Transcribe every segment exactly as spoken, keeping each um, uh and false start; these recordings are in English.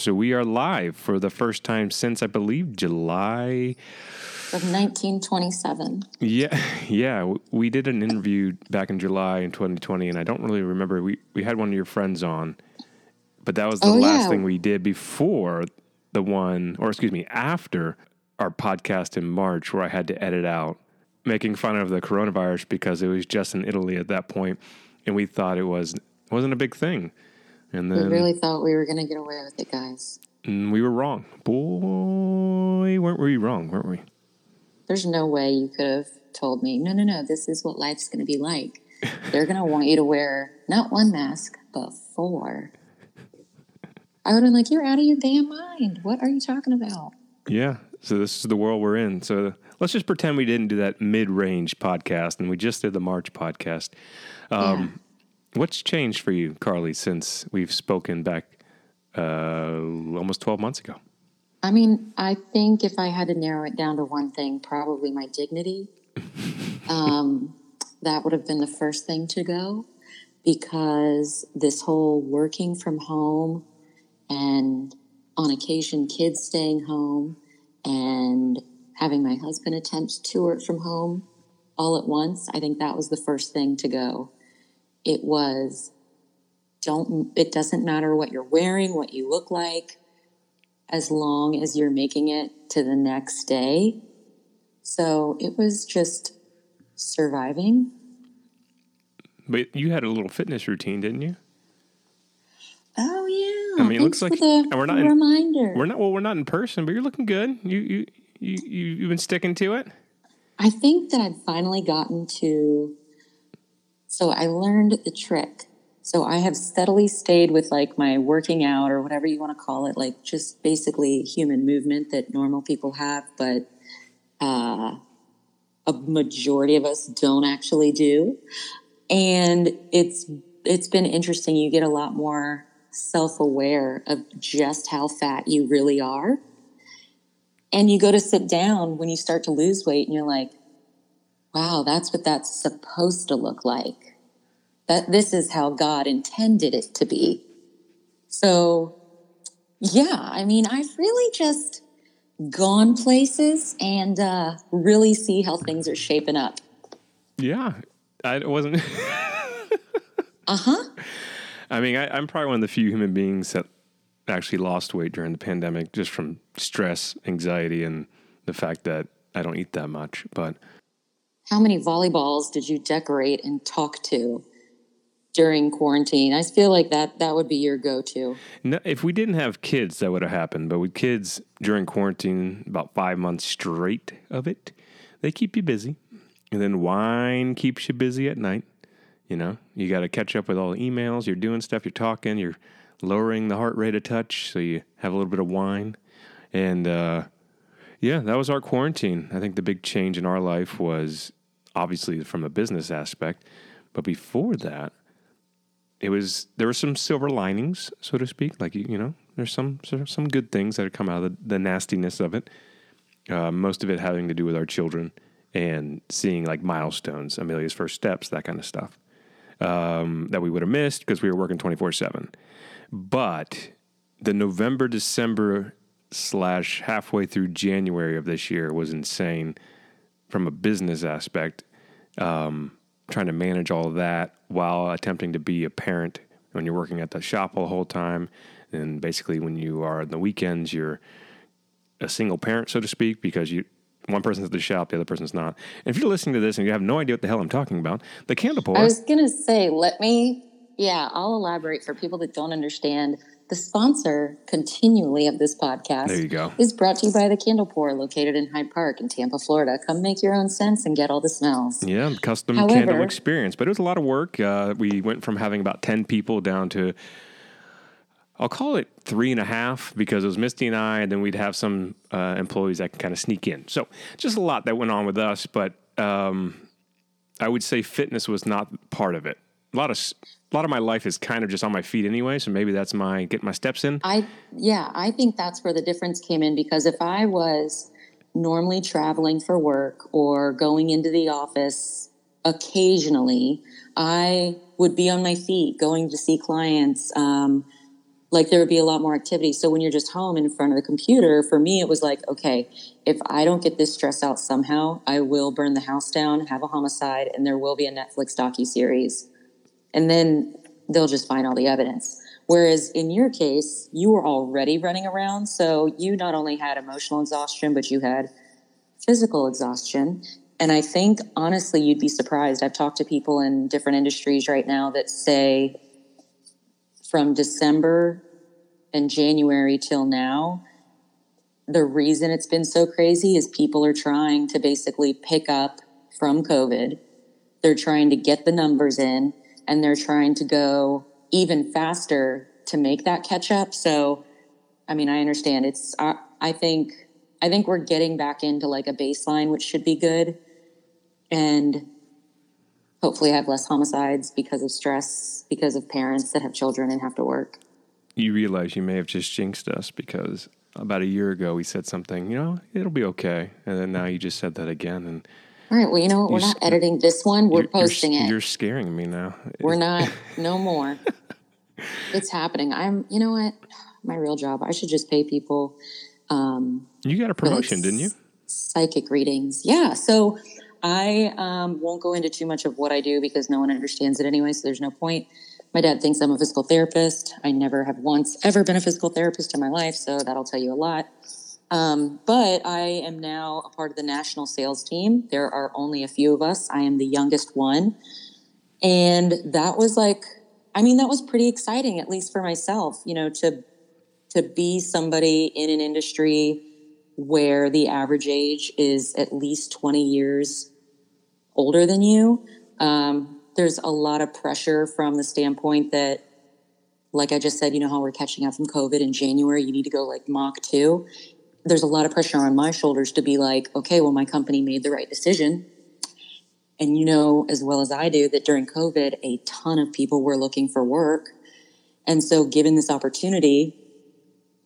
So we are live for the first time since, I believe, July... Of nineteen twenty-seven. Yeah, yeah. We did an interview back in July in twenty twenty, and I don't really remember. We, we had one of your friends on, but that was the oh, last yeah. thing we did before the one, or excuse me, after our podcast in March where I had to edit out making fun of the coronavirus because it was just in Italy at that point, and we thought it was, wasn't a big thing. And then, we really thought we were going to get away with it, guys. We were wrong. Boy, weren't we wrong, weren't we? There's no way you could have told me, no, no, no, this is what life's going to be like. They're going to want you to wear not one mask, but four. I would have been like, you're out of your damn mind. What are you talking about? Yeah, so this is the world we're in. So let's just pretend we didn't do that mid-range podcast, and we just did the March podcast. Um, yeah. What's changed for you, Carly, since we've spoken back uh, almost twelve months ago? I mean, I think if I had to narrow it down to one thing, probably my dignity. um, that would have been the first thing to go, because this whole working from home and on occasion kids staying home and having my husband attempt to work from home all at once, I think that was the first thing to go. It was, don't, it doesn't matter what you're wearing, what you look like, as long as you're making it to the next day. So it was just surviving. But you had a little fitness routine, didn't you? Oh yeah. I mean, it looks like we're not in, reminder. We're not well, we're not in person, but you're looking good. You you you you you've been sticking to it? I think that I've finally gotten to, so I learned the trick. So I have steadily stayed with like my working out or whatever you want to call it, like just basically human movement that normal people have, but uh, a majority of us don't actually do. And it's it's been interesting. You get a lot more self-aware of just how fat you really are. And you go to sit down when you start to lose weight and you're like, wow, that's what that's supposed to look like. That this is how God intended it to be. So, yeah, I mean, I've really just gone places and uh, really see how things are shaping up. Yeah, I wasn't. uh-huh. I mean, I, I'm probably one of the few human beings that actually lost weight during the pandemic just from stress, anxiety, and the fact that I don't eat that much. But how many volleyballs did you decorate and talk to during quarantine? I feel like that, that would be your go-to. No, if we didn't have kids, that would have happened. But with kids during quarantine, about five months straight of it, they keep you busy. And then wine keeps you busy at night. You know, you got to catch up with all the emails. You're doing stuff. You're talking. You're lowering the heart rate a touch. So you have a little bit of wine. And uh, yeah, that was our quarantine. I think the big change in our life was obviously from a business aspect. But before that, It was there were some silver linings, so to speak. Like, you, you know, there's some some good things that have come out of the, the nastiness of it. Uh, most of it having to do with our children and seeing like milestones, Amelia's first steps, that kind of stuff um, that we would have missed because we were working twenty-four seven. But the November, December slash halfway through January of this year was insane from a business aspect. Um, trying to manage all of that while attempting to be a parent when you're working at the shop all the whole time. And basically when you are on the weekends, you're a single parent, so to speak, because you one person's at the shop, the other person's not. And if you're listening to this and you have no idea what the hell I'm talking about, the Candle Pour. I was going to say, let me, yeah, I'll elaborate for people that don't understand. The sponsor continually of this podcast there you go. is brought to you by The Candle Pour, located in Hyde Park in Tampa, Florida. Come make your own scents and get all the smells. Yeah, custom However, candle experience. But it was a lot of work. Uh, we went from having about ten people down to, I'll call it three and a half, because it was Misty and I, and then we'd have some uh, employees that can kind of sneak in. So just a lot that went on with us, but um, I would say fitness was not part of it. A lot of... A lot of my life is kind of just on my feet anyway, so maybe that's my getting my steps in. I yeah, I think that's where the difference came in, because if I was normally traveling for work or going into the office occasionally, I would be on my feet, going to see clients, um, like there would be a lot more activity. So when you're just home in front of the computer, for me, it was like, okay, if I don't get this stress out somehow, I will burn the house down, have a homicide, and there will be a Netflix docuseries. And then they'll just find all the evidence. Whereas in your case, you were already running around. So you not only had emotional exhaustion, but you had physical exhaustion. And I think, honestly, you'd be surprised. I've talked to people in different industries right now that say, from December and January till now, the reason it's been so crazy is people are trying to basically pick up from COVID. They're trying to get the numbers in, and they're trying to go even faster to make that catch up. So, I mean, I understand it's, I, I think, I think we're getting back into like a baseline, which should be good. And hopefully I have less homicides because of stress, because of parents that have children and have to work. You realize you may have just jinxed us, because about a year ago we said something, you know, it'll be okay. And then now you just said that again. And all right, well, you know what? We're not editing this one. We're posting it. You're scaring me now. We're not. No more. It's happening. I'm, you know what? My real job. I should just pay people. Um, you got a promotion, didn't you? Psychic readings. Yeah. So I um, won't go into too much of what I do because no one understands it anyway, so there's no point. My dad thinks I'm a physical therapist. I never have once ever been a physical therapist in my life, so that'll tell you a lot. Um, but I am now a part of the national sales team. There are only a few of us. I am the youngest one. And that was like, I mean, that was pretty exciting, at least for myself, you know, to to be somebody in an industry where the average age is at least twenty years older than you. Um, there's a lot of pressure from the standpoint that, like I just said, you know how we're catching up from COVID in January, you need to go like Mach two. There's a lot of pressure on my shoulders to be like, okay, well, my company made the right decision. And you know as well as I do that during COVID, a ton of people were looking for work. And so given this opportunity,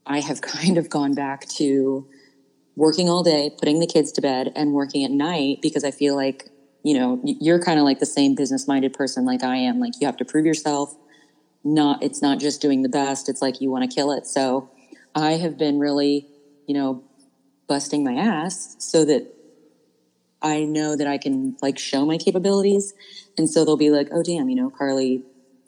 I have kind of gone back to working all day, putting the kids to bed, and working at night, because I feel like, you know, you're kind of like the same business-minded person like I am. Like, you have to prove yourself. Not, it's not just doing the best. It's like you want to kill it. So I have been really, you know, busting my ass so that I know that I can, like, show my capabilities. And so they'll be like, oh, damn, you know, Carly,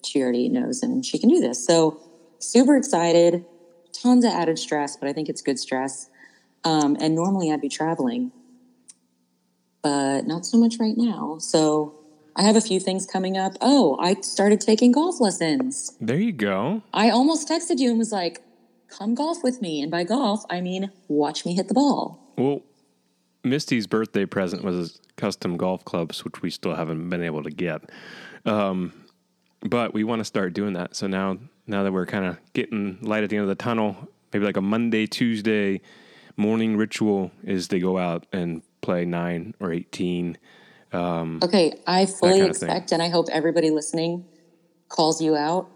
she already knows and she can do this. So super excited. Tons of added stress, but I think it's good stress. Um, and normally I'd be traveling, but not so much right now. So I have a few things coming up. Oh, I started taking golf lessons. There you go. I almost texted you and was like, come golf with me. And by golf, I mean, watch me hit the ball. Well, Misty's birthday present was custom golf clubs, which we still haven't been able to get. Um, but we want to start doing that. So now, now that we're kind of getting light at the end of the tunnel, maybe like a Monday, Tuesday morning ritual is they go out and play nine or eighteen. Um, okay, I fully expect, and I hope everybody listening calls you out.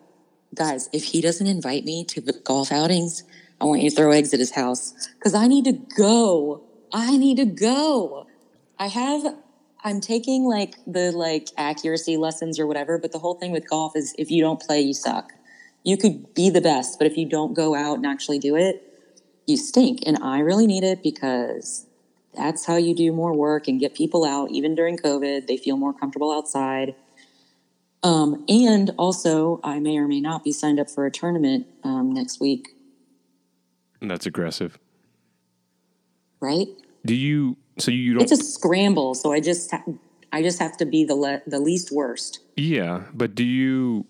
Guys, if he doesn't invite me to the golf outings, I want you to throw eggs at his house, because I need to go. I need to go. I have, I'm taking like the like accuracy lessons or whatever, but the whole thing with golf is if you don't play, you suck. You could be the best, but if you don't go out and actually do it, you stink. And I really need it, because that's how you do more work and get people out. Even during COVID, they feel more comfortable outside. Um, and also, I may or may not be signed up for a tournament um, next week. And that's aggressive. Right? Do you, so you don't... It's a scramble, so I just, ha- I just have to be the le- the least worst. Yeah, but do you,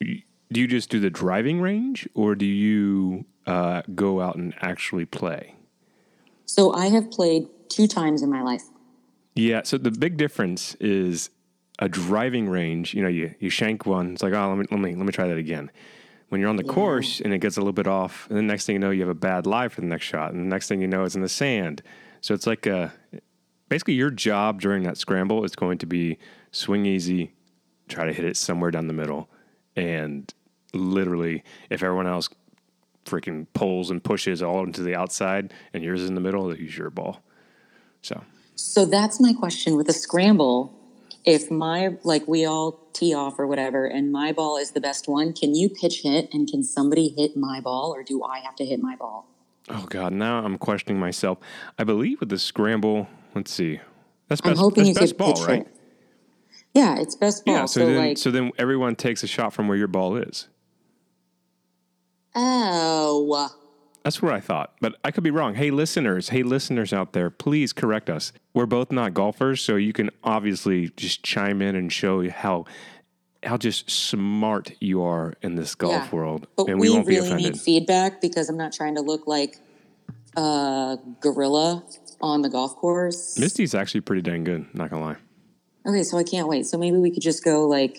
do you just do the driving range, or do you... Uh, go out and actually play? So I have played two times in my life. Yeah. So the big difference is a driving range. You know, you, you shank one. It's like, oh, let me let me let me try that again. When you're on the yeah. course and it gets a little bit off, and the next thing you know, you have a bad lie for the next shot, and the next thing you know, it's in the sand. So it's like a basically your job during that scramble is going to be swing easy, try to hit it somewhere down the middle, and literally if everyone else freaking pulls and pushes all into the outside and yours is in the middle, use your ball. So so that's my question with a scramble. if my, like we all tee off or whatever, and my ball is the best one, can you pitch hit and can somebody hit my ball, or do I have to hit my ball? Oh God, now I'm questioning myself. I believe with the scramble, let's see. That's best, I'm hoping that's you best could ball, pitch right? Hit. Yeah, it's best ball. Yeah, so, so, then, like, so then everyone takes a shot from where your ball is. Oh. That's what I thought, but I could be wrong. Hey, listeners, hey, listeners out there, please correct us. We're both not golfers, so you can obviously just chime in and show how how just smart you are in this golf yeah. world, but and we, we won't really be offended. Need feedback because I'm not trying to look like a gorilla on the golf course. Misty's actually pretty dang good, not gonna lie. Okay, so I can't wait. So maybe we could just go like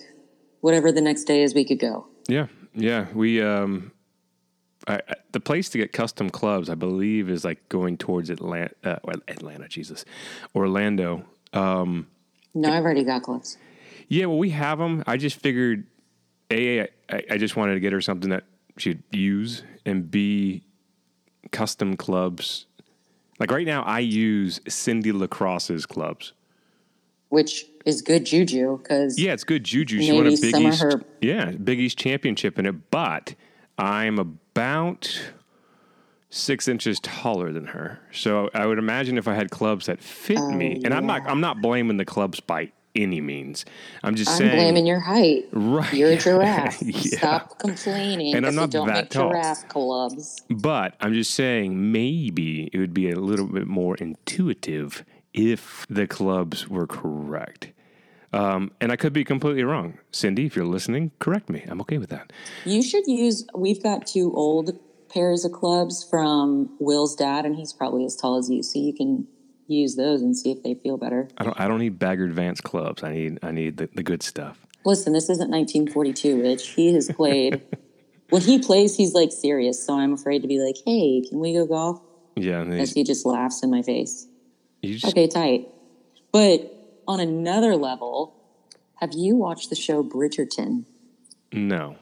whatever the next day is, we could go. Yeah, yeah, we. Um, I, the place to get custom clubs, I believe, is like going towards Atlanta, uh, Atlanta, Jesus, Orlando. Um, no, I've already got clubs. Yeah, well, we have them. I just figured, A, I, I just wanted to get her something that she'd use, and B, custom clubs. Like right now, I use Cindy Lacrosse's clubs. Which is good juju, because yeah, it's good juju. She won a Big East, her- yeah, Big East championship in it, but I'm about six inches taller than her, so I would imagine if I had clubs that fit oh, me, and yeah. I'm not—I'm not blaming the clubs by any means. I'm just I'm saying, I'm blaming your height. Right, you're a giraffe. yeah. Stop complaining. And I'm not you don't that make tall. Giraffe clubs. But I'm just saying, maybe it would be a little bit more intuitive if the clubs were correct. Um, and I could be completely wrong. Cindy, if you're listening, correct me. I'm okay with that. You should use, we've got two old pairs of clubs from Will's dad, and he's probably as tall as you, so you can use those and see if they feel better. I don't I don't need Baggard Vance clubs. I need I need the, the good stuff. Listen, this isn't nineteen forty-two, Rich. He has played. When he plays, he's like serious, so I'm afraid to be like, hey, can we go golf? Yeah. Because he just laughs in my face. You just, okay, tight. But on another level, have you watched the show Bridgerton? No.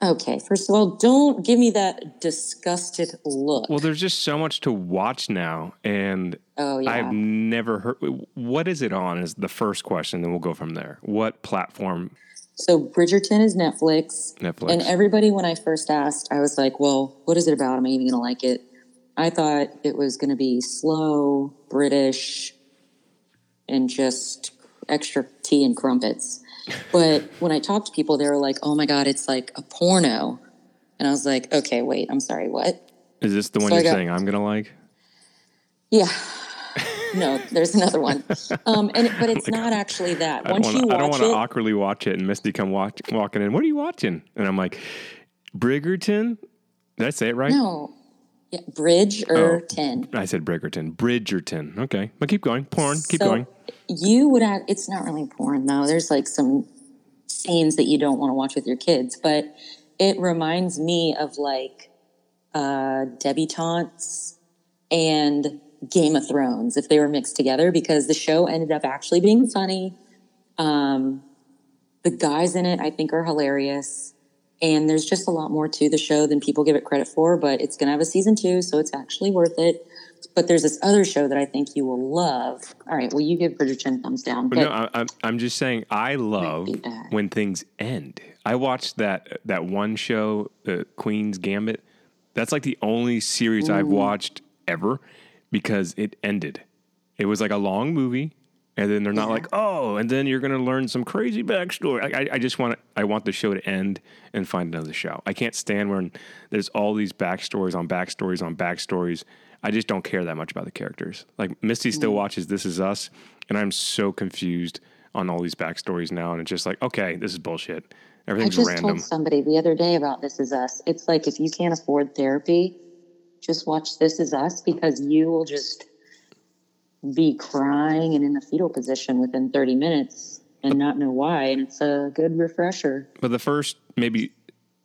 Okay, first of all, don't give me that disgusted look. Well, there's just so much to watch now, and oh, yeah. I've never heard. What is it on is the first question, then we'll go from there. What platform? So Bridgerton is Netflix. Netflix. And everybody, when I first asked, I was like, well, what is it about? Am I even going to like it? I thought it was going to be slow, British, and just extra tea and crumpets. But when I talked to people, they were like, oh my God, it's like a porno. And I was like, okay, wait, I'm sorry, what? Is this the one so you're got, saying I'm going to like? Yeah. No, there's another one. Um, and But it's oh not God. actually that. Once I don't want to awkwardly watch it and Misty come walk, walking in, what are you watching? And I'm like, Bridgerton? Did I say it right? No. Yeah, Bridgerton. Oh, I said Bridgerton. Bridgerton. Okay. But keep going. Porn. Keep so going. You would have, it's not really porn though. There's like some scenes that you don't want to watch with your kids, but it reminds me of like uh, Debutantes and Game of Thrones if they were mixed together, because the show ended up actually being funny. Um, the guys in it I think are hilarious. And there's just a lot more to the show than people give it credit for, but it's going to have a season two, so it's actually worth it. But there's this other show that I think you will love. All right, well, you give Bridgerton thumbs down. But no, I, I'm just saying I love when things end. I watched that that one show, uh, Queen's Gambit. That's like the only series mm. I've watched ever because it ended. It was like a long movie. And then they're not yeah. like, oh, and then you're going to learn some crazy backstory. I, I, I just want I want the show to end and find another show. I can't stand when there's all these backstories on backstories on backstories. I just don't care that much about the characters. Like Misty still mm-hmm. watches This Is Us, and I'm so confused on all these backstories now. And it's just like, okay, this is bullshit. Everything's random. I just random. told somebody the other day about This Is Us. It's like if you can't afford therapy, just watch This Is Us because you will just be crying and in the fetal position within thirty minutes and not know why. And it's a good refresher. But the first maybe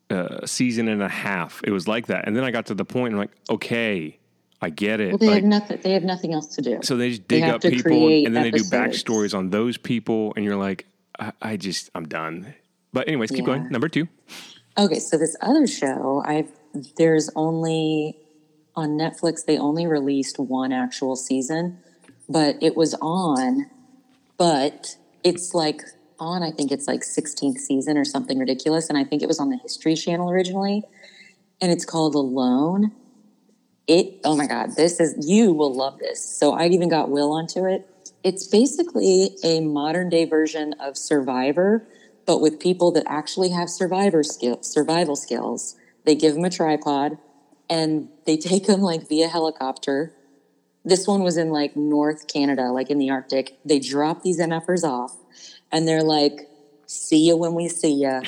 uh, season and a half, it was like that. And then I got to the point and I'm like, okay, I get it. Well, they, like, have nothing, they have nothing else to do. So they just dig they up people and then episodes. They do backstories on those people. And you're like, I, I just, I'm done. But anyways, keep yeah. going. Number two. Okay. So this other show, I've, there's only on Netflix, they only released one actual season. But it was on, but it's like on, I think it's like sixteenth season or something ridiculous. And I think it was on the History Channel originally. And it's called Alone. It, oh my God, this is, you will love this. So I even got Will onto it. It's basically a modern day version of Survivor, but with people that actually have survivor skill, survival skills. They give them a tripod and they take them like via helicopter. This one was in like North Canada, like in the Arctic. They drop these MFers off and they're like, see you when we see you.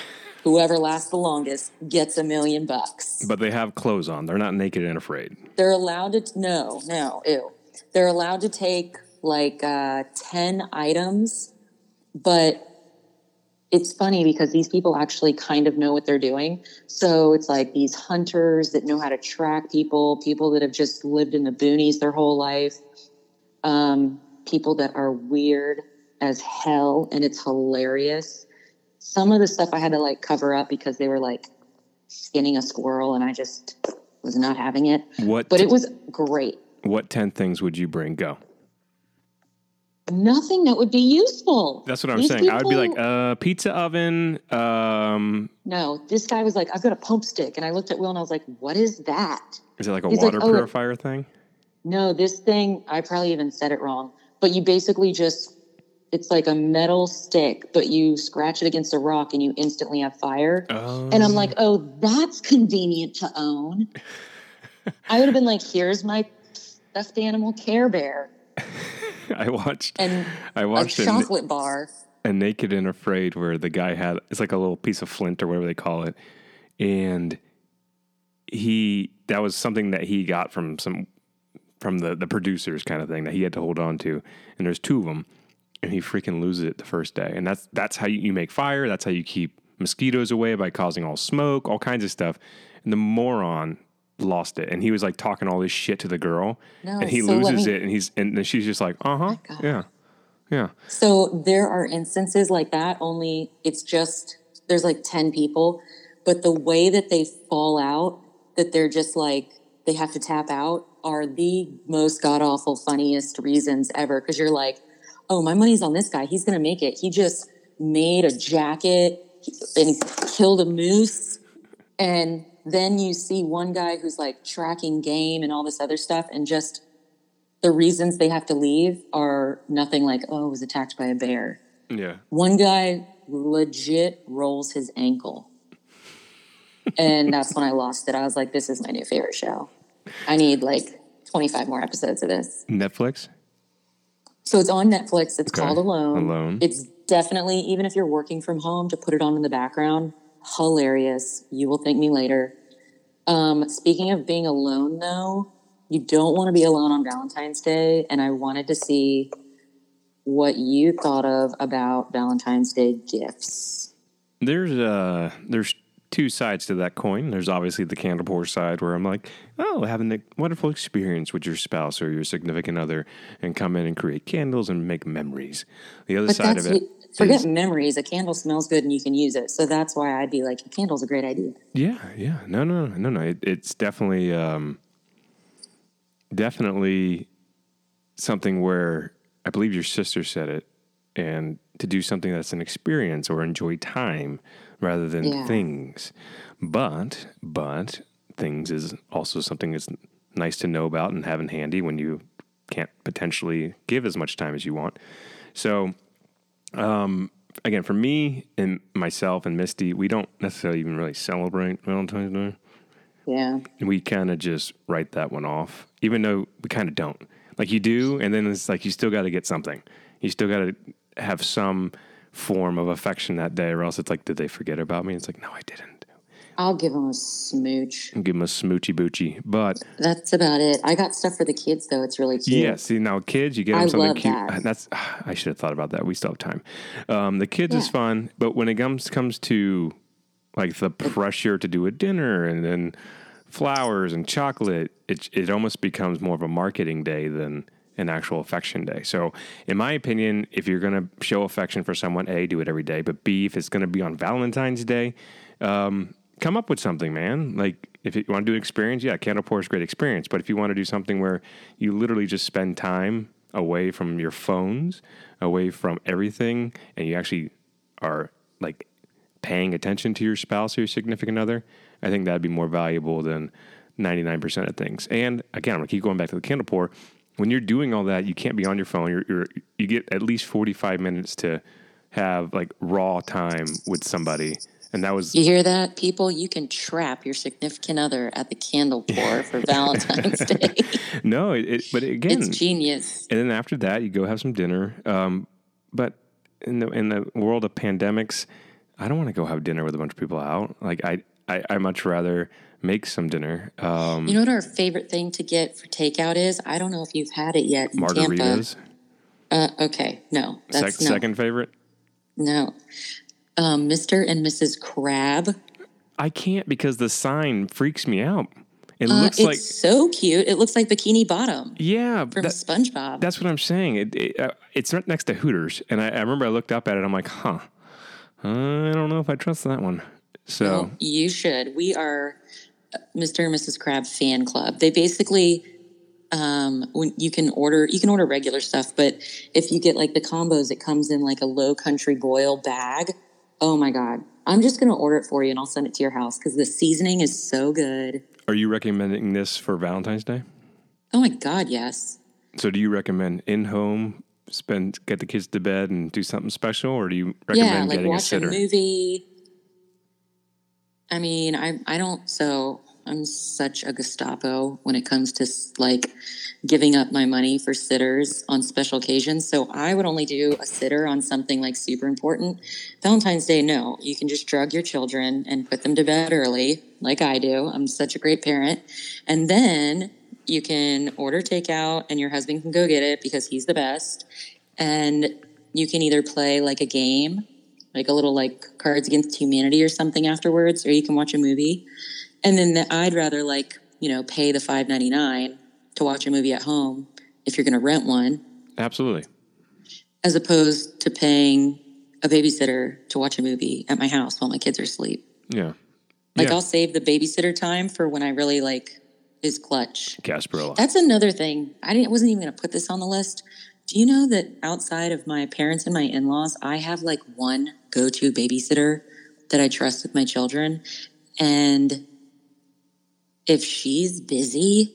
Whoever lasts the longest gets a million bucks. But they have clothes on. They're not naked and afraid. They're allowed to, t- no, no, ew. They're allowed to take like uh, ten items, but it's funny because these people actually kind of know what they're doing. So it's like these hunters that know how to track people, people that have just lived in the boonies their whole life, um, people that are weird as hell, and it's hilarious. Some of the stuff I had to like cover up because they were like skinning a squirrel and I just was not having it. What but t- it was great. What ten things would you bring? Go. Nothing that would be useful. That's what I'm These saying. People, I would be like, uh, pizza oven. Um, no, this guy was like, I've got a pump stick. And I looked at Will and I was like, what is that? Is it like a He's water like, purifier oh, thing? No, this thing, I probably even said it wrong. But you basically just, it's like a metal stick, but you scratch it against a rock and you instantly have fire. Oh. And I'm like, oh, that's convenient to own. I would have been like, here's my stuffed animal Care Bear. I watched and I watched a chocolate a, bar. A Naked and Afraid where the guy had, it's like a little piece of flint or whatever they call it. And he, that was something that he got from some, from the, the producers kind of thing that he had to hold on to. And there's two of them. And he freaking loses it the first day. And that's that's how you, you make fire. That's how you keep mosquitoes away by causing all smoke, all kinds of stuff. And the moron lost it. And he was like talking all this shit to the girl. No, and he so loses me... it. And he's and she's just like, uh-huh. Oh yeah. Yeah. So there are instances like that, only it's just there's like ten people. But the way that they fall out, that they're just like they have to tap out are the most god awful, funniest reasons ever. Because you're like, oh, my money's on this guy. He's going to make it. He just made a jacket and killed a moose. And then you see one guy who's like tracking game and all this other stuff. And just the reasons they have to leave are nothing like, oh, I was attacked by a bear. Yeah. One guy legit rolls his ankle. And that's when I lost it. I was like, this is my new favorite show. I need like twenty-five more episodes of this. Netflix? So it's on Netflix. It's okay. called Alone. Alone. It's definitely, even if you're working from home, to put it on in the background, hilarious. You will thank me later. Um, speaking of being alone, though, you don't want to be alone on Valentine's Day. And I wanted to see what you thought of about Valentine's Day gifts. There's uh, there's two sides to that coin. There's obviously the candle pour side where I'm like, oh, having a wonderful experience with your spouse or your significant other and come in and create candles and make memories. The other but side of it. Forget is, memories. A candle smells good and you can use it. So that's why I'd be like, a candle's a great idea. Yeah. Yeah. No, no, no, no. It, it's definitely, um, definitely something where I believe your sister said it, and to do something that's an experience or enjoy time rather than yeah. things. But, but things is also something that's nice to know about and have in handy when you can't potentially give as much time as you want. So, um, again, for me and myself and Misty, we don't necessarily even really celebrate Valentine's Day. Yeah. We kind of just write that one off, even though we kind of don't. Like you do, and then it's like you still got to get something. You still got to have some form of affection that day, or else it's like, did they forget about me? It's like, no, I didn't. I'll give them a smooch. I'll give them a smoochy boochie, but that's about it. I got stuff for the kids, though. It's really cute. Yeah, see, now kids, you get them I something love cute. That. That's I should have thought about that. We still have time. Um, the kids yeah. is fun, but when it comes comes to like the pressure to do a dinner and then flowers and chocolate, it it almost becomes more of a marketing day than an actual affection day. So in my opinion, if you're going to show affection for someone, A, do it every day, but B, if it's going to be on Valentine's Day, um, come up with something, man. Like if you want to do an experience, yeah, candle pour is a great experience. But if you want to do something where you literally just spend time away from your phones, away from everything, and you actually are like paying attention to your spouse or your significant other, I think that'd be more valuable than ninety-nine percent of things. And again, I'm gonna keep going back to the candle pour. When you're doing all that, you can't be on your phone. You're, you're you get at least forty-five minutes to have like raw time with somebody. And that was, you hear that, people? You can trap your significant other at the candle pour for Valentine's Day. No, it, it, but again, it's genius. And then after that, you go have some dinner. Um, but in the in the world of pandemics, I don't want to go have dinner with a bunch of people out. Like I, I, I much rather make some dinner. Um, you know what our favorite thing to get for takeout is? I don't know if you've had it yet. In margaritas. Tampa. Uh, okay, no, that's Se- no. Second favorite. No. Um, Mister and Missus Crab. I can't because the sign freaks me out. It uh, looks it's like so cute. It looks like Bikini Bottom. Yeah, from that, SpongeBob. That's what I'm saying. It, it, uh, it's right next to Hooters, and I, I remember I looked up at it. I'm like, huh, I don't know if I trust that one. So well, you should. We are Mister and Missus Crab fan club. They basically. Um, when you can order, you can order regular stuff, but if you get like the combos, it comes in like a low country boil bag. Oh my God. I'm just going to order it for you and I'll send it to your house because the seasoning is so good. Are you recommending this for Valentine's Day? Oh my God, yes. So do you recommend in-home, spend, get the kids to bed and do something special, or do you recommend yeah, like getting watch a sitter? A movie? I mean, I, I don't, so... I'm such a Gestapo when it comes to like giving up my money for sitters on special occasions. So I would only do a sitter on something like super important. Valentine's Day, no. You can just drug your children and put them to bed early, like I do. I'm such a great parent. And then you can order takeout and your husband can go get it because he's the best. And you can either play like a game, like a little like Cards Against Humanity or something afterwards, or you can watch a movie. And then the, I'd rather, like, you know, pay the five ninety-nine to watch a movie at home if you're going to rent one. Absolutely. As opposed to paying a babysitter to watch a movie at my house while my kids are asleep. Yeah. Like, yeah. I'll save the babysitter time for when I really, like, is clutch. Gasparilla. That's another thing. I didn't. wasn't even going to put this on the list. Do you know that outside of my parents and my in-laws, I have, like, one go-to babysitter that I trust with my children? And... if she's busy,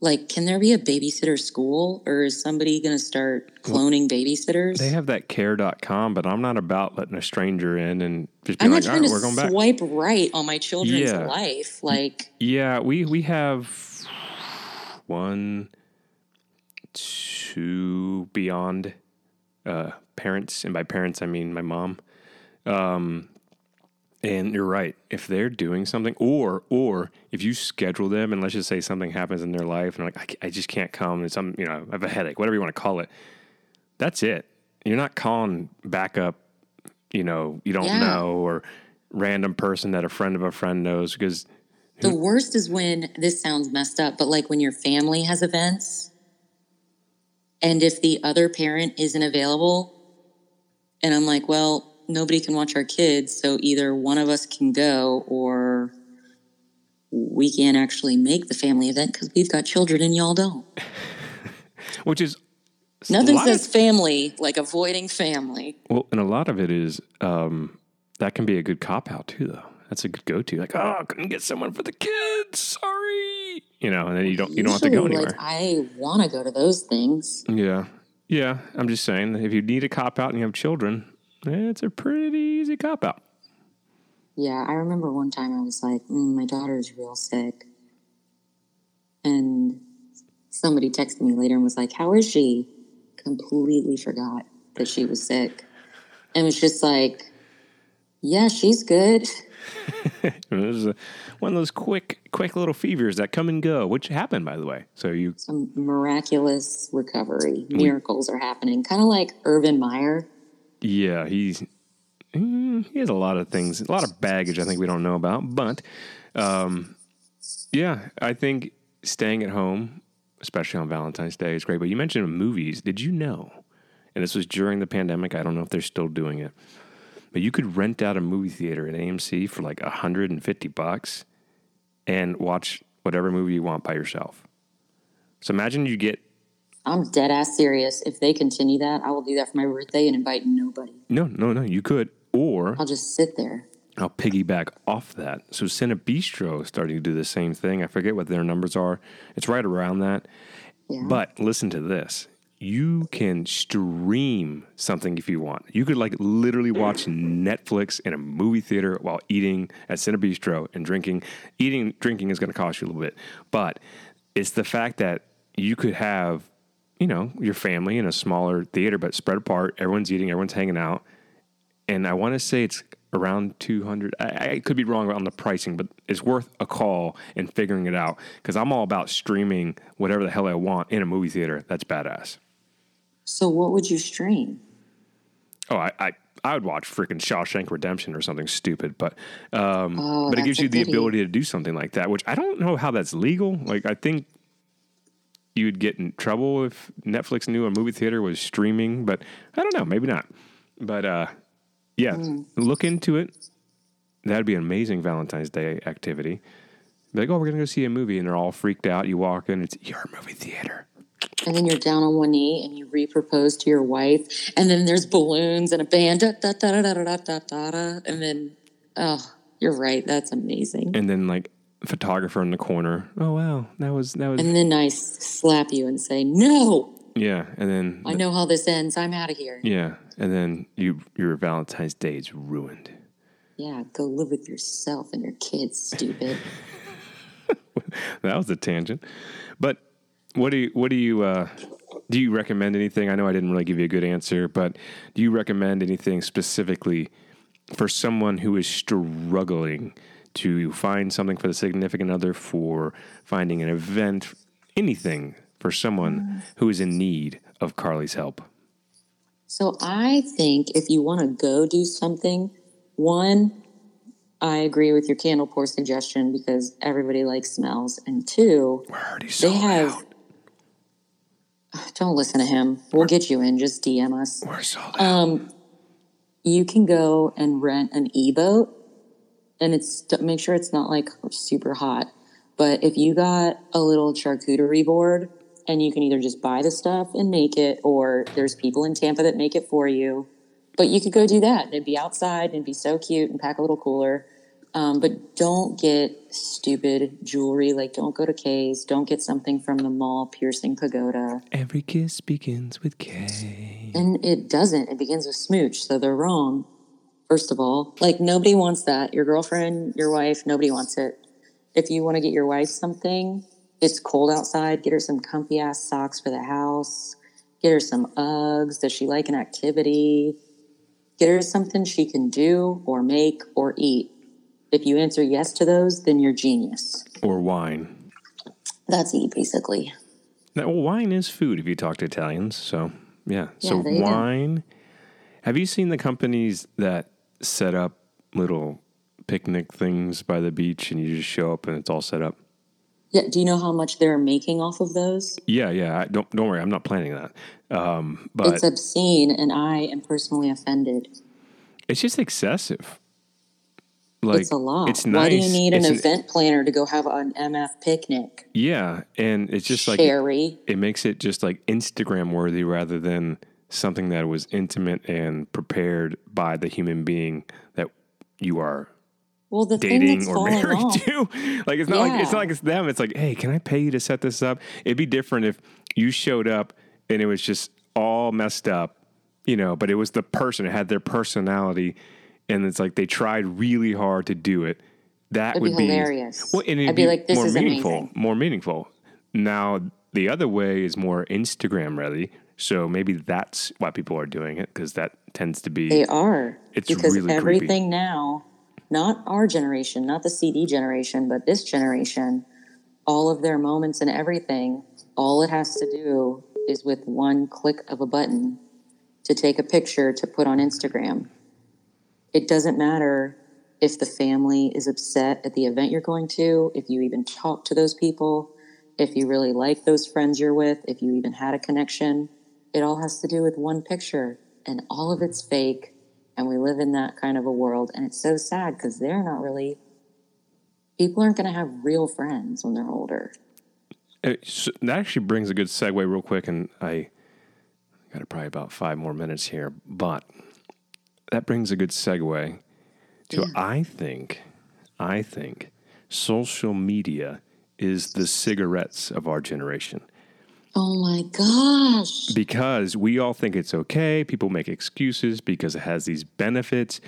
like, can there be a babysitter school, or is somebody going to start cloning babysitters? They have that care dot com, but I'm not about letting a stranger in and just being like, all right, we're going back. I'm not trying to swipe right on my children's yeah. life. Like, yeah, we, we have one, two beyond uh, parents, and by parents I mean my mom. Um And you're right. If they're doing something, or or if you schedule them, and let's just say something happens in their life, and they're like, I, I just can't come, and some, you know, I have a headache, whatever you want to call it. That's it. You're not calling backup. You know, you don't yeah. know, or random person that a friend of a friend knows. Because the who, worst is when this sounds messed up, but like when your family has events, and if the other parent isn't available, and I'm like, well. Nobody can watch our kids, so either one of us can go or we can't actually make the family event because we've got children and y'all don't. Which is... Nothing says of, family like avoiding family. Well, and a lot of it is... Um, that can be a good cop-out, too, though. That's a good go-to. Like, oh, I couldn't get someone for the kids. Sorry. You know, and then you don't, you Usually, don't have to go anywhere. Like, I want to go to those things. Yeah. Yeah, I'm just saying, if you need a cop-out and you have children... it's a pretty easy cop-out. Yeah, I remember one time I was like, mm, my daughter's real sick. And somebody texted me later and was like, how is she? Completely forgot that she was sick. And was just like, yeah, she's good. It was a, one of those quick, quick little fevers that come and go, which happened, by the way. So you Some miraculous recovery. Miracles we- are happening. Kind of like Urban Meyer. Yeah, he's he has a lot of things, a lot of baggage I think we don't know about. But, um, yeah, I think staying at home, especially on Valentine's Day, is great. But you mentioned movies. Did you know, and this was during the pandemic, I don't know if they're still doing it, but you could rent out a movie theater at A M C for like one hundred fifty bucks and watch whatever movie you want by yourself. So imagine you get... I'm dead ass serious. If they continue that, I will do that for my birthday and invite nobody. No, no, no. You could. Or... I'll just sit there. I'll piggyback off that. So Cine Bistro is starting to do the same thing. I forget what their numbers are. It's right around that. Yeah. But listen to this. You can stream something if you want. You could like literally watch Netflix in a movie theater while eating at Cine Bistro and drinking. Eating, drinking is going to cost you a little bit. But it's the fact that you could have, you know, your family in a smaller theater, but spread apart. Everyone's eating, everyone's hanging out. And I want to say it's around two hundred. I, I could be wrong on the pricing, but it's worth a call and figuring it out. Because I'm all about streaming whatever the hell I want in a movie theater. That's badass. So what would you stream? Oh, I I, I would watch freaking Shawshank Redemption or something stupid, but um, oh, but it gives you the pity. ability to do something like that, which I don't know how that's legal. Like I think you'd get in trouble if Netflix knew a movie theater was streaming, but I don't know, maybe not. But uh, yeah, mm. look into it. That'd be an amazing Valentine's Day activity. Be like, oh, we're gonna go see a movie, and they're all freaked out. You walk in, it's your movie theater. And then you're down on one knee and you re-propose to your wife. And then there's balloons and a band. Da, da, da, da, da, da, da, da. And then, oh, you're right. That's amazing. And then like photographer in the corner. Oh, wow. That was, that was. And then I slap you and say, no. Yeah. And then. I know how this ends. I'm out of here. Yeah. And then you, your Valentine's Day is ruined. Yeah. Go live with yourself and your kids, stupid. That was a tangent. But. What do you, what do you, uh, do you recommend anything? I know I didn't really give you a good answer, but do you recommend anything specifically for someone who is struggling to find something for the significant other, for finding an event, anything for someone who is in need of Carly's help? So I think if you want to go do something, one, I agree with your candle pour suggestion because everybody likes smells. And two, we're already sold they have. Out. Don't listen to him. We'll get you in. Just D M us. We're sold out. Um, you can go and rent an e-boat, and it's make sure it's not like super hot. But if you got a little charcuterie board, and you can either just buy the stuff and make it, or there's people in Tampa that make it for you. But you could go do that. It'd be outside. It'd be so cute, and pack a little cooler. Um, but don't get stupid jewelry. Like, don't go to K's. Don't get something from the mall, piercing pagoda. Every kiss begins with K. And it doesn't. It begins with smooch, so they're wrong, first of all. Like, nobody wants that. Your girlfriend, your wife, nobody wants it. If you want to get your wife something, it's cold outside. Get her some comfy-ass socks for the house. Get her some Uggs. Does she like an activity? Get her something she can do or make or eat. If you answer yes to those, then you're genius. Or wine. That's it, basically. Now, well, wine is food if you talk to Italians. So, yeah. yeah so, wine. Do. Have you seen the companies that set up little picnic things by the beach and you just show up and it's all set up? Yeah. Do you know how much they're making off of those? Yeah, yeah. I, don't don't worry. I'm not planning that. Um, but it's obscene, and I am personally offended. It's just excessive. Like, it's a lot. It's nice. Why do you need an, an event planner to go have an M F picnic? Yeah, and it's just like it, it makes it just like Instagram worthy rather than something that was intimate and prepared by the human being that you are well, the dating thing or married off. to. Like it's not yeah. like it's not like it's them. It's like, hey, can I pay you to set this up? It'd be different if you showed up and it was just all messed up, you know. But it was the person. It had their personality. And it's like they tried really hard to do it. That it'd would be hilarious. Be, well, and it'd I'd be, be like, this more is meaningful, amazing. More meaningful. Now, the other way is more Instagram ready. So maybe that's why people are doing it because that tends to be. They are. It's because really everything creepy. Now, not our generation, not the C D generation, but this generation, all of their moments and everything, all it has to do is with one click of a button to take a picture to put on Instagram. It doesn't matter if the family is upset at the event you're going to, if you even talk to those people, if you really like those friends you're with, if you even had a connection. It all has to do with one picture, and all of it's fake, and we live in that kind of a world, and it's so sad because they're not really – people aren't going to have real friends when they're older. It, that actually brings a good segue real quick, and I got probably about five more minutes here, but that brings a good segue to, yeah. I think, I think social media is the cigarettes of our generation. Oh my gosh. Because we all think it's okay. People make excuses because it has these benefits.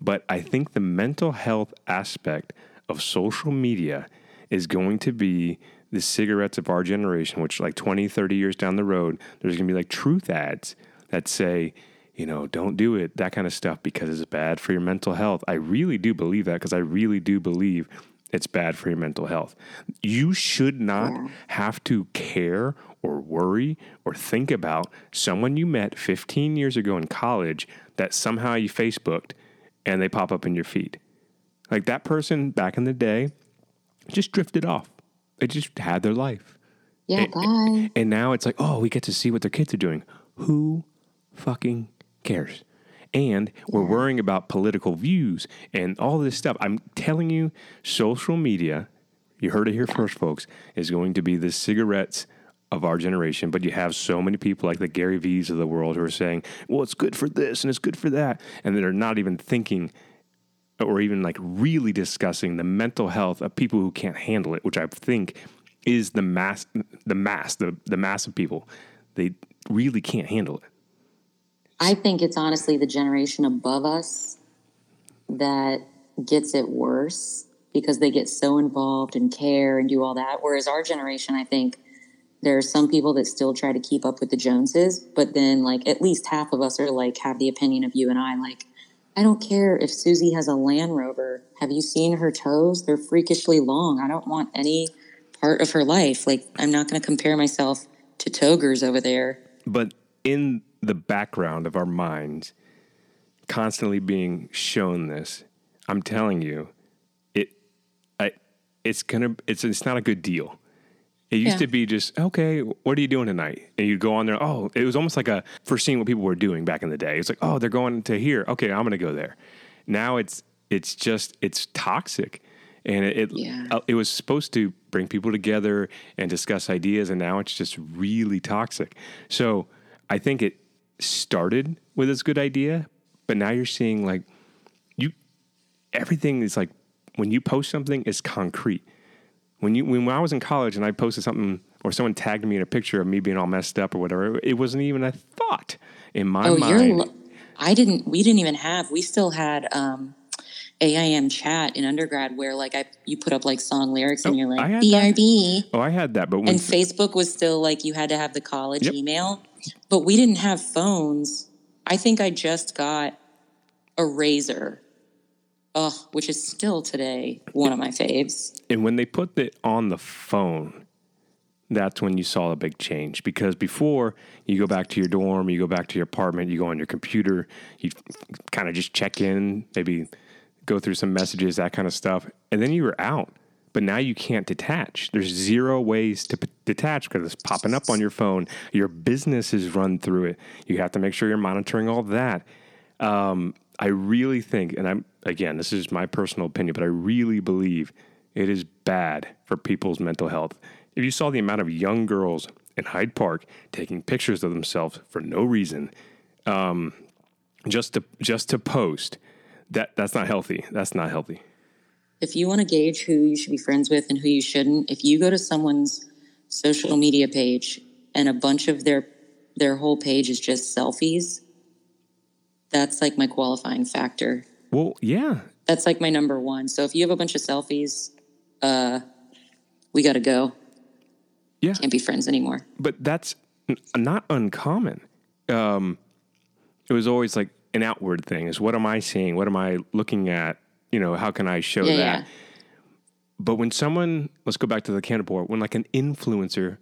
But I think the mental health aspect of social media is going to be the cigarettes of our generation, which like twenty, thirty years down the road, there's going to be like truth ads that say, you know, don't do it, that kind of stuff, because it's bad for your mental health. I really do believe that because I really do believe it's bad for your mental health. You should not yeah. have to care or worry or think about someone you met fifteen years ago in college that somehow you Facebooked and they pop up in your feed. Like that person back in the day just drifted off. They just had their life. Yeah, and, bye. And now it's like, oh, we get to see what their kids are doing. Who fucking cares? And we're yeah. worrying about political views and all this stuff. I'm telling you, social media, you heard it here first, folks, is going to be the cigarettes of our generation. But you have so many people like the Gary V's of the world who are saying, well, it's good for this and it's good for that. And they're not even thinking or even like really discussing the mental health of people who can't handle it, which I think is the mass, the mass, the, the mass of people. They really can't handle it. I think it's honestly the generation above us that gets it worse because they get so involved and care and do all that. Whereas our generation, I think there are some people that still try to keep up with the Joneses, but then like at least half of us are like, have the opinion of you and I, like, I don't care if Susie has a Land Rover. Have you seen her toes? They're freakishly long. I don't want any part of her life. Like, I'm not going to compare myself to Togers over there. But in the background of our minds, constantly being shown this, I'm telling you, it, I, it's gonna, it's, it's not a good deal. It used yeah. to be just, okay, what are you doing tonight? And you'd go on there. Oh, it was almost like a foreseeing what people were doing back in the day. It's like, oh, they're going to here. Okay, I'm going to go there. Now it's it's just, it's toxic. And it it, yeah. uh, it was supposed to bring people together and discuss ideas. And now it's just really toxic. So I think it started with this good idea. But now you're seeing like you, everything is like when you post something, it's concrete. When you when I was in college and I posted something or someone tagged me in a picture of me being all messed up or whatever, it wasn't even a thought in my oh, mind. You're, I didn't. We didn't even have. We still had um, A I M chat in undergrad where like I you put up like song lyrics oh, and you're like B R B. That. Oh, I had that, but when, and Facebook was still like you had to have the college yep. email, but we didn't have phones. I think I just got a Razor. Oh, which is still today one of my faves. And when they put it on the phone, that's when you saw a big change. Because before, you go back to your dorm, you go back to your apartment, you go on your computer, you kind of just check in, maybe go through some messages, that kind of stuff. And then you were out. But now you can't detach. There's zero ways to p- detach because it's popping up on your phone. Your business is run through it. You have to make sure you're monitoring all that. Um, I really think, and I'm, again, this is my personal opinion, but I really believe it is bad for people's mental health. If you saw the amount of young girls in Hyde Park taking pictures of themselves for no reason, um, just to just to post, that that's not healthy. That's not healthy. If you want to gauge who you should be friends with and who you shouldn't, if you go to someone's social media page and a bunch of their their whole page is just selfies, that's like my qualifying factor. Well, yeah. That's like my number one. So if you have a bunch of selfies, uh, we got to go. Yeah. Can't be friends anymore. But that's n- not uncommon. Um, it was always like an outward thing is what am I seeing? What am I looking at? You know, how can I show yeah, that? Yeah. But when someone, let's go back to the Candle Pour, when like an influencer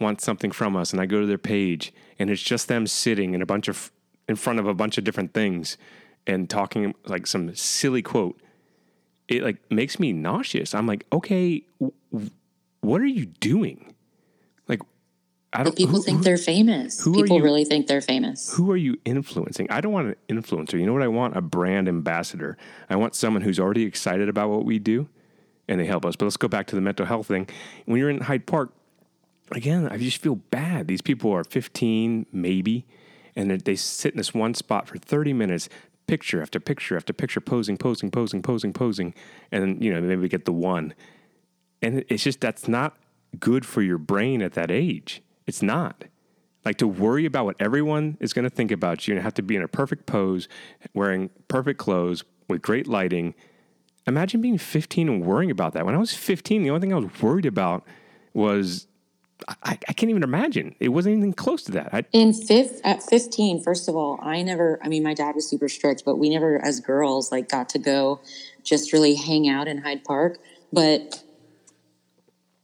wants something from us and I go to their page and it's just them sitting in a bunch of, in front of a bunch of different things and talking like some silly quote, it like makes me nauseous. I'm like, okay, w- w- what are you doing? Like, I don't. But people who, think who, they're famous. Who people you, really think they're famous. Who are you influencing? I don't want an influencer. You know what I want? A brand ambassador. I want someone who's already excited about what we do, and they help us. But let's go back to the mental health thing. When you're in Hyde Park, again, I just feel bad. These people are fifteen, maybe, and they sit in this one spot for thirty minutes, picture after picture after picture, posing, posing, posing, posing, posing, and, you know, maybe we get the one. And it's just, that's not good for your brain at that age. It's not. Like, to worry about what everyone is going to think about you and have to be in a perfect pose, wearing perfect clothes, with great lighting. Imagine being fifteen and worrying about that. When I was fifteen, the only thing I was worried about was, I, I can't even imagine. It wasn't anything close to that. I, in fifth, at fifteen, first of all, I never, I mean, my dad was super strict, but we never, as girls, like, got to go just really hang out in Hyde Park. But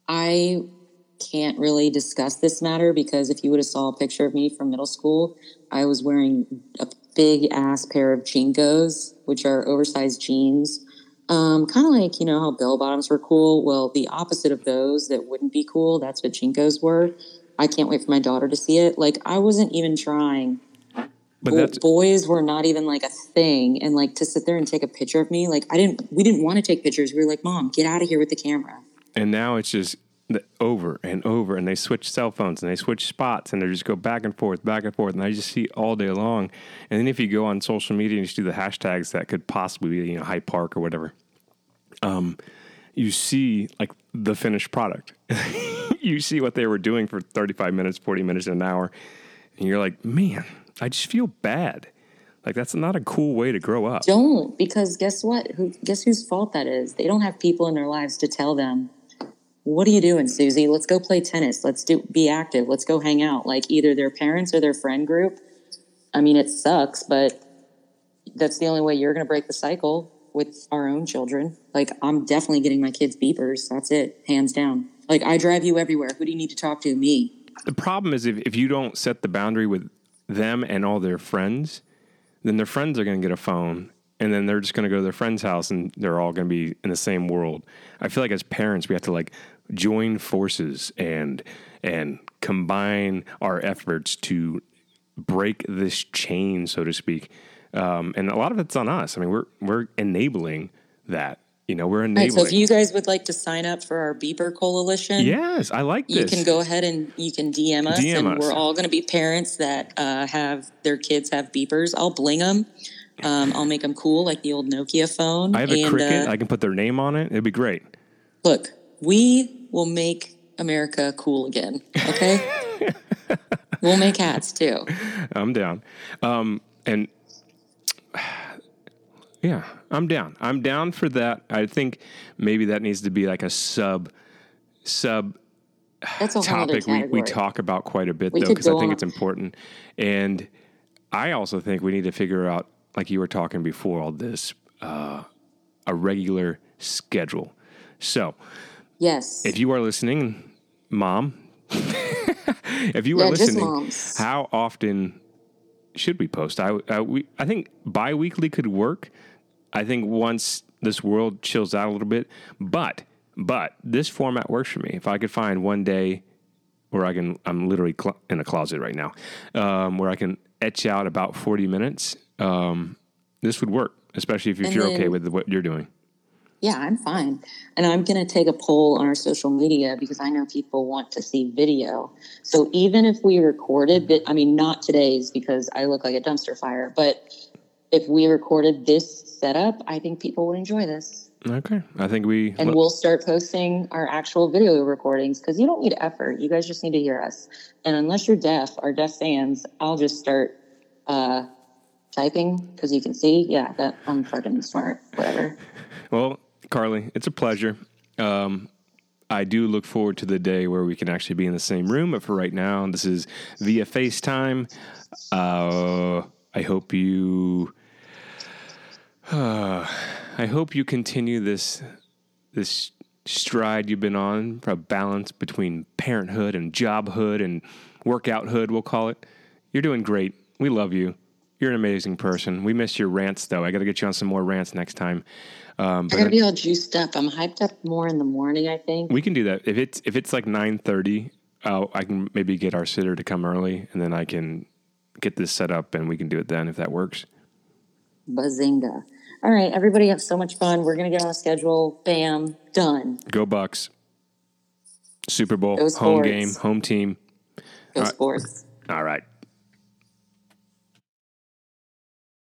I can't really discuss this matter because if you would have saw a picture of me from middle school, I was wearing a big ass pair of J N C Os, which are oversized jeans. Um, kind of like, you know, how bell bottoms were cool. Well, the opposite of those that wouldn't be cool, that's what J N C Os were. I can't wait for my daughter to see it. Like, I wasn't even trying. But that's... boys were not even like a thing. And like, to sit there and take a picture of me, like, I didn't, we didn't want to take pictures. We were like, Mom, get out of here with the camera. And now it's just over and over, and they switch cell phones and they switch spots and they just go back and forth, back and forth. And I just see all day long. And then if you go on social media and you do the hashtags that could possibly be, you know, Hyde Park or whatever, um, you see like the finished product. You see what they were doing for thirty-five minutes, forty minutes, an hour. And you're like, man, I just feel bad. Like, that's not a cool way to grow up. Don't, because guess what? Who, guess whose fault that is? They don't have people in their lives to tell them, what are you doing, Susie? Let's go play tennis. Let's do be active. Let's go hang out. Like, either their parents or their friend group. I mean, it sucks, but that's the only way you're going to break the cycle with our own children. Like, I'm definitely getting my kids beepers. That's it. Hands down. Like, I drive you everywhere. Who do you need to talk to? Me. The problem is if, if you don't set the boundary with them and all their friends, then their friends are going to get a phone. And then they're just going to go to their friend's house and they're all going to be in the same world. I feel like as parents, we have to like join forces and and combine our efforts to break this chain, so to speak. Um, and a lot of it's on us. I mean, we're we're enabling that. You know, we're enabling. Right, so if you guys would like to sign up for our Beeper Coalition. Yes, I like this. You can go ahead and you can D M us. D M and us. We're all going to be parents that uh, have their kids have beepers. I'll bling them. Um, I'll make them cool, like the old Nokia phone. I have a and, Cricket. Uh, I can put their name on it. It'd be great. Look, we will make America cool again, okay? We'll make hats, too. I'm down. Um, and, yeah, I'm down. I'm down for that. I think maybe that needs to be like a sub, sub That's a topic we, we talk about quite a bit, we though, because I think on. It's important. And I also think we need to figure out, like you were talking before all this, uh, a regular schedule. So, yes, if you are listening, Mom, if you yeah, are listening, how often should we post? I, I, we, I think bi-weekly could work. I think once this world chills out a little bit, but, but this format works for me. If I could find one day where I can, I'm literally cl- in a closet right now, um, where I can etch out about forty minutes, Um, this would work, especially if, if you're then, okay with what you're doing. Yeah, I'm fine. And I'm going to take a poll on our social media because I know people want to see video. So even if we recorded, I mean, not today's because I look like a dumpster fire, but if we recorded this setup, I think people would enjoy this. Okay. I think we... And we'll start posting our actual video recordings because you don't need effort. You guys just need to hear us. And unless you're deaf, our deaf fans, I'll just start... Uh, typing because you can see yeah that I'm fucking smart, whatever. Well, Carly, it's a pleasure. um I do look forward to the day where we can actually be in the same room, but for right now this is via FaceTime. uh I hope you uh, I hope you continue this this stride you've been on for a balance between parenthood and jobhood and workouthood, we'll call it. You're doing great. We love you. You're an amazing person. We missed your rants, though. I got to get you on some more rants next time. Um, but I got to be all juiced up. I'm hyped up more in the morning, I think. We can do that. If it's if it's like nine thirty, uh, I can maybe get our sitter to come early, and then I can get this set up, and we can do it then if that works. Bazinga. All right, everybody have so much fun. We're going to get on a schedule. Bam. Done. Go Bucks. Super Bowl, home game, home team. It was sports. All right.